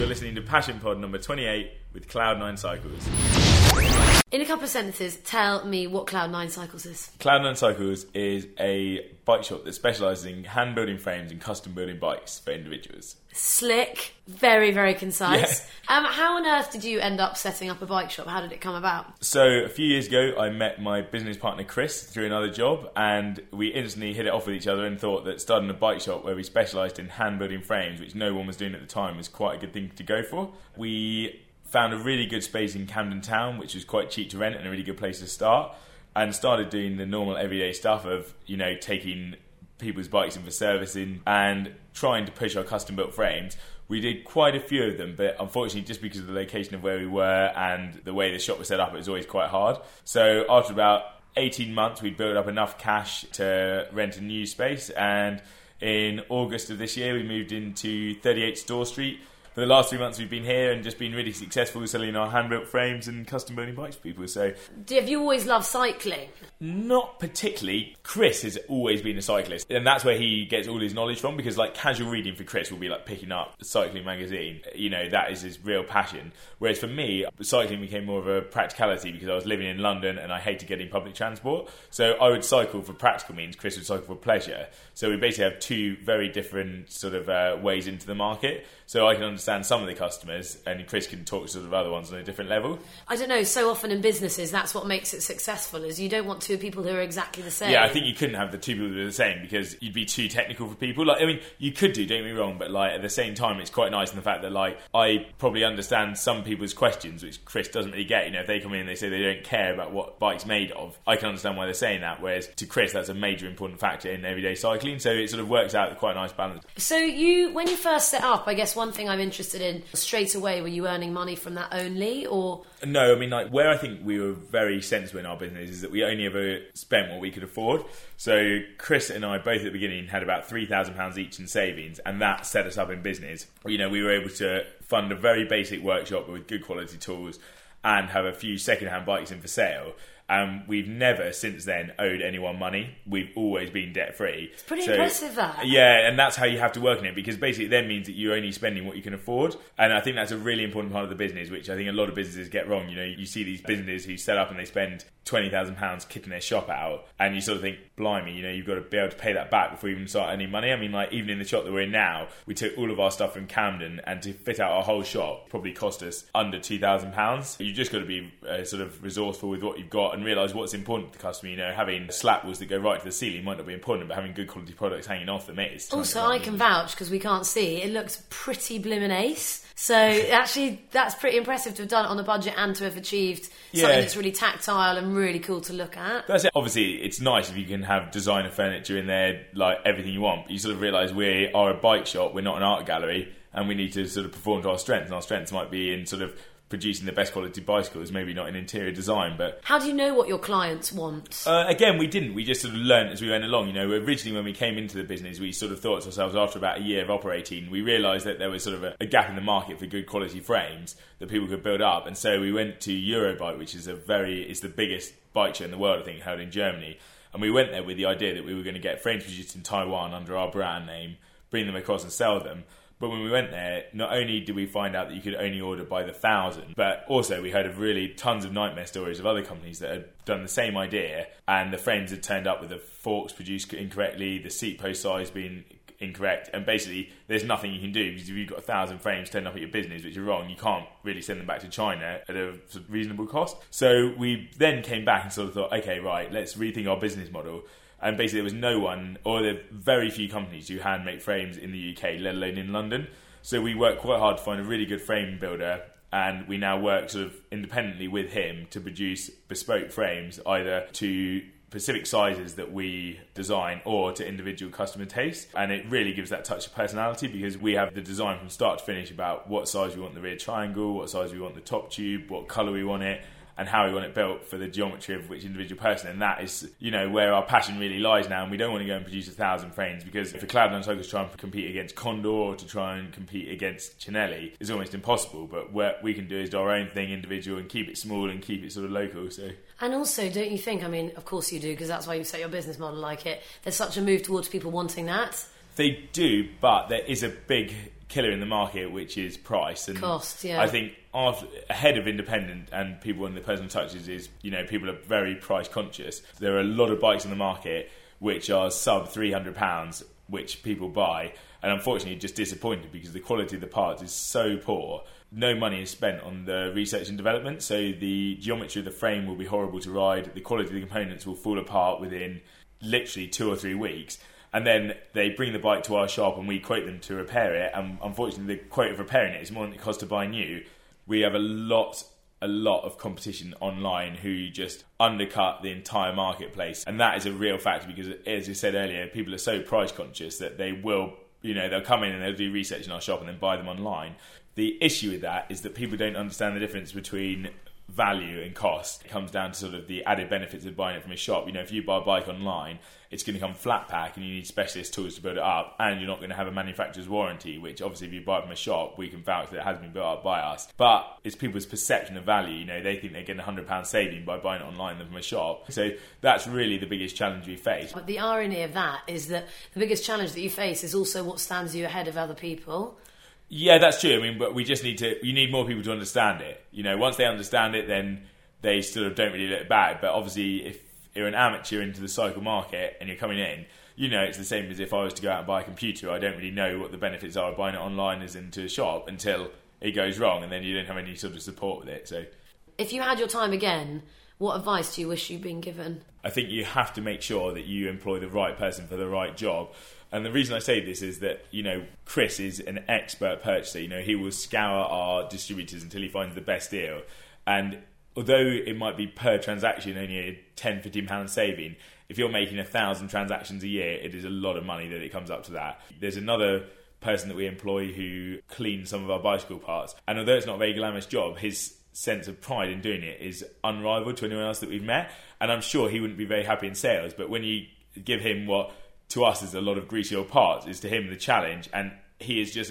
You're listening to Passion Pod number 28 with Cloud 9 Cycles. In a couple of sentences, tell me what Cloud 9 Cycles is. Cloud 9 Cycles is a bike shop that specialises in hand-building frames and custom-building bikes for individuals. Slick, very, very concise. Yeah. How on earth did you end up setting up a bike shop? How did it come about? So, a few years ago, I met my business partner, Chris, through another job, and we instantly hit it off with each other and thought that starting a bike shop where we specialised in hand-building frames, which no one was doing at the time, was quite a good thing to go for. We found a really good space in Camden Town, which was quite cheap to rent and a really good place to start, and started doing the normal everyday stuff of, you know, taking people's bikes in for servicing and trying to push our custom-built frames. We did quite a few of them, but unfortunately, just because of the location of where we were and the way the shop was set up, it was always quite hard. So after about 18 months, we'd built up enough cash to rent a new space, and in August of this year, we moved into 38 Store Street. For the last 3 months we've been here and just been really successful selling our hand-built frames and custom-building bikes for people. So, have you always loved cycling? Not particularly. Chris has always been a cyclist, and that's where he gets all his knowledge from, because like casual reading for Chris will be like picking up a cycling magazine. You know, that is his real passion. Whereas for me, cycling became more of a practicality because I was living in London and I hated getting public transport. So I would cycle for practical means, Chris would cycle for pleasure. So we basically have two very different sort of ways into the market. So I can understand some of the customers, and Chris can talk to sort of other ones on a different level. I don't know, so often in businesses that's what makes it successful, is you don't want two people who are exactly the same. Yeah, I think you couldn't have the two people who are the same because you'd be too technical for people. Like, I mean, you could do, don't get me wrong, but like at the same time it's quite nice in the fact that like I probably understand some people's questions which Chris doesn't really get. You know, if they come in and they say they don't care about what bike's made of, I can understand why they're saying that, whereas to Chris that's a major important factor in everyday cycling, so it sort of works out with quite a nice balance. So you, when you first set up, I guess one thing I'm interested in straight away, were you earning money from that only, or? No, I mean, like where I think we were very sensible in our business is that we only ever spent what we could afford. So Chris and I both at the beginning had about £3,000 each in savings, and that set us up in business. You know, we were able to fund a very basic workshop with good quality tools and have a few second-hand bikes in for sale. And we've never since then owed anyone money. We've always been debt-free. It's pretty impressive, that. Yeah, and that's how you have to work on it, because basically it then means that you're only spending what you can afford. And I think that's a really important part of the business, which I think a lot of businesses get wrong. You know, you see these businesses who set up and they spend £20,000 kicking their shop out, and you sort of think, blimey, you know, you've got to be able to pay that back before you even start earning money. I mean, like, even in the shop that we're in now, we took all of our stuff from Camden, and to fit out our whole shop probably cost us under £2,000. You've just got to be sort of resourceful with what you've got and realise what's important to the customer. You know, having slat walls that go right to the ceiling might not be important, but having good quality products hanging off them is. Also, I can vouch, because we can't see, it looks pretty blimmin' ace. So actually, that's pretty impressive to have done it on a budget and to have achieved something that's really tactile and really cool to look at. That's it. Obviously, it's nice if you can have designer furniture in there, like everything you want. But you sort of realise we are a bike shop, we're not an art gallery, and we need to sort of perform to our strengths. And our strengths might be in sort of producing the best quality bicycles, maybe not in interior design. But how do you know what your clients want? Again, we didn't. We just sort of learned as we went along. You know, originally when we came into the business, we sort of thought to ourselves, after about a year of operating, we realised that there was sort of a gap in the market for good quality frames that people could build up. And so we went to Eurobike, which is it's the biggest bike show in the world, I think, held in Germany. And we went there with the idea that we were going to get frames produced in Taiwan under our brand name, bring them across and sell them. But when we went there, not only did we find out that you could only order by the thousand, but also we heard of really tons of nightmare stories of other companies that had done the same idea, and the frames had turned up with the forks produced incorrectly, the seat post size being incorrect, and basically there's nothing you can do, because if you've got 1,000 frames turned up at your business which are wrong, you can't really send them back to China at a reasonable cost. So we then came back and sort of thought, okay, right, let's rethink our business model. And basically there was no one, or there are very few companies who hand-make frames in the UK, let alone in London. So we worked quite hard to find a really good frame builder, and we now work sort of independently with him to produce bespoke frames, either to specific sizes that we design or to individual customer taste. And it really gives that touch of personality, because we have the design from start to finish about what size we want the rear triangle, what size we want the top tube, what colour we want it, and how we want it built for the geometry of which individual person. And that is, you know, where our passion really lies now. And we don't want to go and produce 1,000 frames, because if a Cloud 9 Cycles try and compete against Condor or to try and compete against Cinelli, it's almost impossible. But what we can do is do our own thing, individual, and keep it small and keep it sort of local. So. And also, don't you think, I mean, of course you do, because that's why you set your business model like it, there's such a move towards people wanting that. They do, but there is a big killer in the market, which is price and cost. Yeah, I think ahead of independent and people in the personal touches is, you know, people are very price conscious. There are a lot of bikes in the market which are sub £300, which people buy, and unfortunately just disappointed because the quality of the parts is so poor. No money is spent on the research and development, so the geometry of the frame will be horrible to ride, the quality of the components will fall apart within literally 2 or 3 weeks, and then they bring the bike to our shop and we quote them to repair it, and unfortunately the quote of repairing it is more than it costs to buy new. We have a lot of competition online who just undercut the entire marketplace, and that is a real factor because, as we said earlier, people are so price conscious that they will, you know, they'll come in and they'll do research in our shop and then buy them online. The issue with that is that people don't understand the difference between value and cost. It comes down to sort of the added benefits of buying it from a shop. You know, if you buy a bike online, it's going to come flat pack and you need specialist tools to build it up, and you're not going to have a manufacturer's warranty, which obviously if you buy it from a shop, we can vouch that it has been built up by us. But it's people's perception of value. You know, they think they're getting a £100 saving by buying it online than from a shop. So that's really the biggest challenge we face. But the irony of that is that the biggest challenge that you face is also what stands you ahead of other people. Yeah, that's true. I mean, but we just need more people to understand it. You know, once they understand it, then they sort of don't really look back. But obviously, if you're an amateur into the cycle market and you're coming in, you know, it's the same as if I was to go out and buy a computer. I don't really know what the benefits are of buying it online as into a shop until it goes wrong, and then you don't have any sort of support with it. So, if you had your time again, what advice do you wish you'd been given? I think you have to make sure that you employ the right person for the right job. And the reason I say this is that, you know, Chris is an expert purchaser. You know, he will scour our distributors until he finds the best deal. And although it might be per transaction only a £10, £15 saving, if you're making 1,000 transactions a year, it is a lot of money that it comes up to that. There's another person that we employ who cleans some of our bicycle parts. And although it's not a very glamorous job, his sense of pride in doing it is unrivaled to anyone else that we've met. And I'm sure he wouldn't be very happy in sales, but when you give him what to us is a lot of greasy old parts, is to him the challenge, and he is just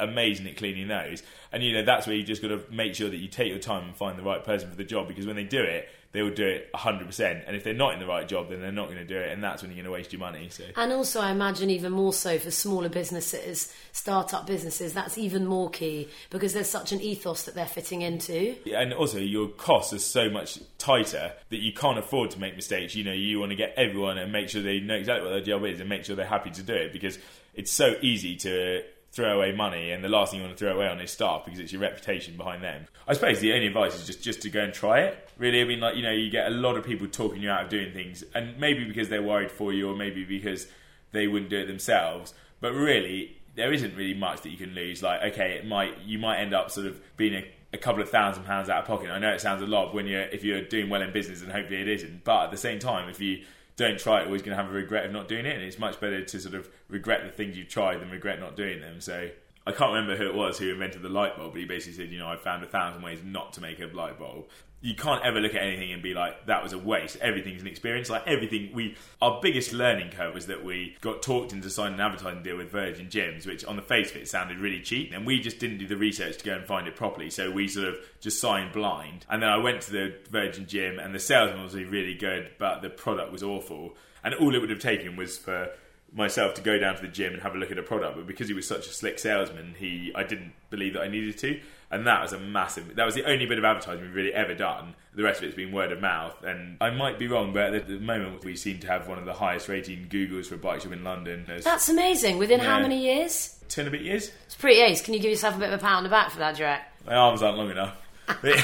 amazing at cleaning those. And you know, that's where you just got to make sure that you take your time and find the right person for the job, because when they do it, they will do it 100%, and if they're not in the right job, then they're not going to do it, and that's when you're going to waste your money. So, and also I imagine even more so for smaller businesses, start-up businesses, that's even more key, because there's such an ethos that they're fitting into. And also your costs are so much tighter that you can't afford to make mistakes. You know, you want to get everyone and make sure they know exactly what their job is and make sure they're happy to do it, because it's so easy to throw away money, and the last thing you want to throw away on is staff, because it's your reputation behind them. I suppose the only advice is just to go and try it, really. I mean, like, you know, you get a lot of people talking you out of doing things, and maybe because they're worried for you, or maybe because they wouldn't do it themselves, but really there isn't really much that you can lose. Like, okay, you might end up sort of being a couple of £1,000s out of pocket. I know it sounds a lot if you're doing well in business, and hopefully it isn't, but at the same time, if you don't try it, you're always going to have a regret of not doing it, and it's much better to sort of regret the things you've tried than regret not doing them. So I can't remember who it was who invented the light bulb, but he basically said, you know, I found 1,000 ways not to make a light bulb. You can't ever look at anything and be like, that was a waste. Everything's an experience. Like everything, our biggest learning curve was that we got talked into signing an advertising deal with Virgin Gyms, which on the face of it sounded really cheap, and we just didn't do the research to go and find it properly, so we sort of just signed blind. And then I went to the Virgin Gym, and the salesman was really good, but the product was awful, and all it would have taken was for myself to go down to the gym and have a look at a product, but because he was such a slick salesman, I didn't believe that I needed to, and that was the only bit of advertising we've really ever done. The rest of it's been word of mouth, and I might be wrong, but at the moment we seem to have one of the highest rating Googles for a bike shop in London. That's amazing. Within how many years? 10 a bit years. It's pretty ace. Can you give yourself a bit of a pat on the back for that, do you reckon? My arms aren't long enough. But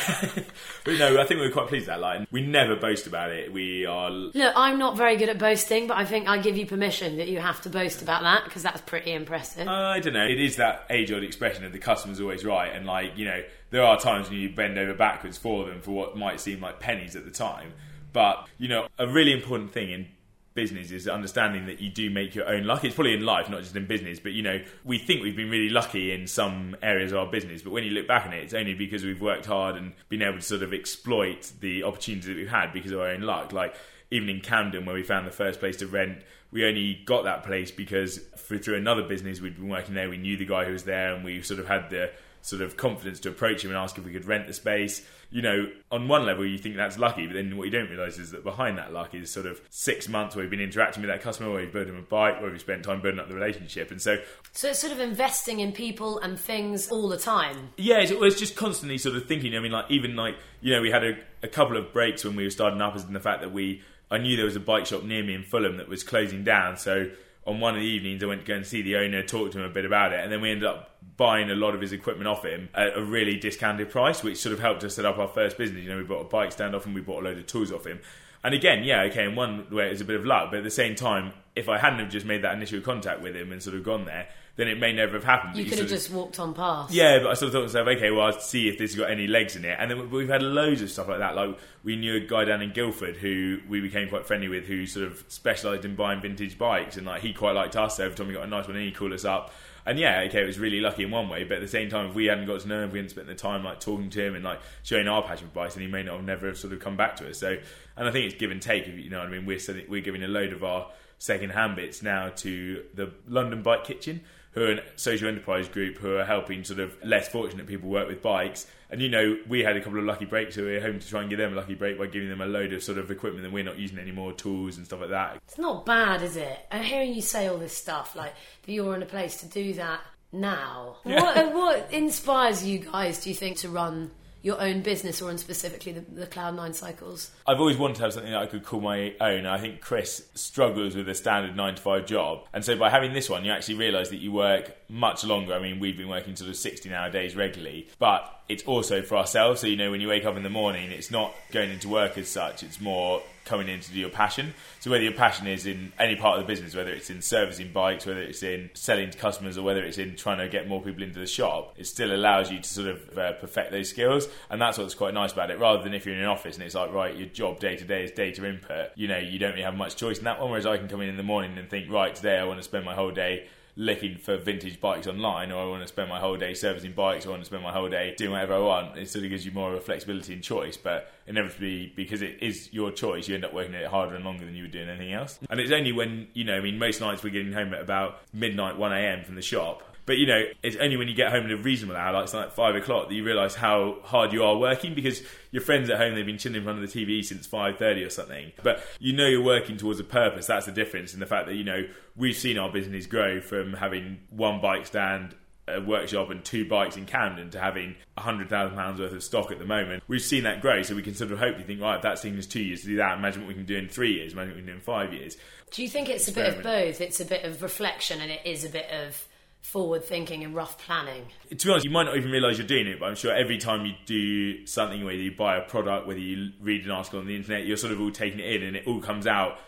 no, I think we were quite pleased with that line. We never boast about it. Look, I'm not very good at boasting, but I think I give you permission that you have to boast about that, because that's pretty impressive. I don't know. It is that age-old expression of the customer's always right, and like, you know, there are times when you bend over backwards for them for what might seem like pennies at the time. But, you know, a really important thing in business is understanding that you do make your own luck. It's probably in life, not just in business, but you know, we think we've been really lucky in some areas of our business, but when you look back on it, it's only because we've worked hard and been able to sort of exploit the opportunities that we've had because of our own luck. Like even in Camden, where we found the first place to rent, we only got that place because through another business we'd been working there, we knew the guy who was there, and we sort of had the sort of confidence to approach him and ask if we could rent the space. You know, on one level you think that's lucky, but then what you don't realise is that behind that luck is sort of 6 months where we've been interacting with that customer, where we've built him a bike, where we've spent time building up the relationship. And so it's sort of investing in people and things all the time. Yeah, it's just constantly sort of thinking. I mean, like, even like, you know, we had a couple of breaks when we were starting up, as in the fact that I knew there was a bike shop near me in Fulham that was closing down, so on one of the evenings I went to go and see the owner, talk to him a bit about it, and then we ended up buying a lot of his equipment off him at a really discounted price, which sort of helped us set up our first business. You know, we bought a bike stand off him, we bought a load of tools off him. And again, yeah, okay, in one way it was a bit of luck, but at the same time, if I hadn't have just made that initial contact with him and sort of gone there, then it may never have happened. You could have just walked on past. Yeah, but I sort of thought to myself, okay, well, I'll see if this has got any legs in it. And then we've had loads of stuff like that. Like, we knew a guy down in Guildford who we became quite friendly with, who sort of specialised in buying vintage bikes, and like, he quite liked us, so every time we got a nice one, he called us up. And yeah, okay, it was really lucky in one way, but at the same time, if we hadn't got to know him, if we hadn't spent the time like talking to him and like showing our passion for bikes, then he may not have never have sort of come back to us. So, and I think it's give and take, if you know what I mean. We're giving a load of our second-hand bits now to the London Bike Kitchen, who are a social enterprise group who are helping sort of less fortunate people work with bikes. And, you know, we had a couple of lucky breaks, so we're hoping to try and give them a lucky break by giving them a load of sort of equipment that we're not using anymore, tools and stuff like that. It's not bad, is it? I'm hearing you say all this stuff, like, that you're in a place to do that now. Yeah. What inspires you guys, do you think, to run your own business, or in specifically the Cloud 9 Cycles? I've always wanted to have something that I could call my own. I think Chris struggles with a standard 9-to-5 job. And so by having this one, you actually realise that you work much longer. I mean, we've been working sort of 16-hour days regularly, but it's also for ourselves. So, you know, when you wake up in the morning, it's not going into work as such. It's more coming in to do your passion. So whether your passion is in any part of the business, whether it's in servicing bikes, whether it's in selling to customers, or whether it's in trying to get more people into the shop, it still allows you to sort of perfect those skills. And that's what's quite nice about it, rather than if you're in an office and it's like, right, your job day to day is data input, you know, you don't really have much choice in that one. Whereas I can come in the morning and think, right, today I want to spend my whole day looking for vintage bikes online, or I want to spend my whole day servicing bikes, or I want to spend my whole day doing whatever I want. It sort of gives you more of a flexibility and choice, but inevitably, because it is your choice, you end up working at it harder and longer than you would doing anything else. And it's only when, you know, I mean, most nights we're getting home at about midnight, 1am from the shop, but, you know, it's only when you get home at a reasonable hour, like it's like 5 o'clock, that you realise how hard you are working, because your friends at home, they've been chilling in front of the TV since 5:30 or something. But you know you're working towards a purpose. That's the difference in the fact that, you know, we've seen our business grow from having one bike stand, a workshop and 2 bikes in Camden to having £100,000 worth of stock at the moment. We've seen that grow, so we can sort of hopefully think, right, if that's taken us 2 years to do that, imagine what we can do in 3 years, imagine what we can do in 5 years. Do you think it's a bit of both? It's a bit of reflection and it is a bit of forward thinking and rough planning. To be honest, you might not even realise you're doing it, but I'm sure every time you do something, whether you buy a product, whether you read an article on the internet, you're sort of all taking it in, and it all comes out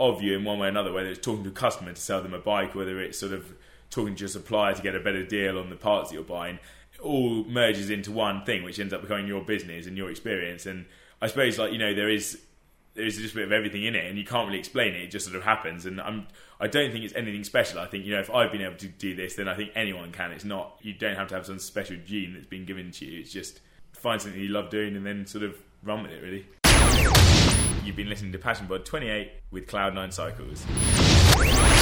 of you in one way or another, whether it's talking to a customer to sell them a bike, whether it's sort of talking to your supplier to get a better deal on the parts that you're buying. It all merges into one thing, which ends up becoming your business and your experience. And I suppose, like, you know, there is just a bit of everything in it, and you can't really explain it. It just sort of happens. And I don't think it's anything special. I think, you know, if I've been able to do this, then I think anyone can. It's not, you don't have to have some special gene that's been given to you. It's just find something you love doing and then sort of run with it, really. You've been listening to Passion Pod 28 with Cloud 9 Cycles.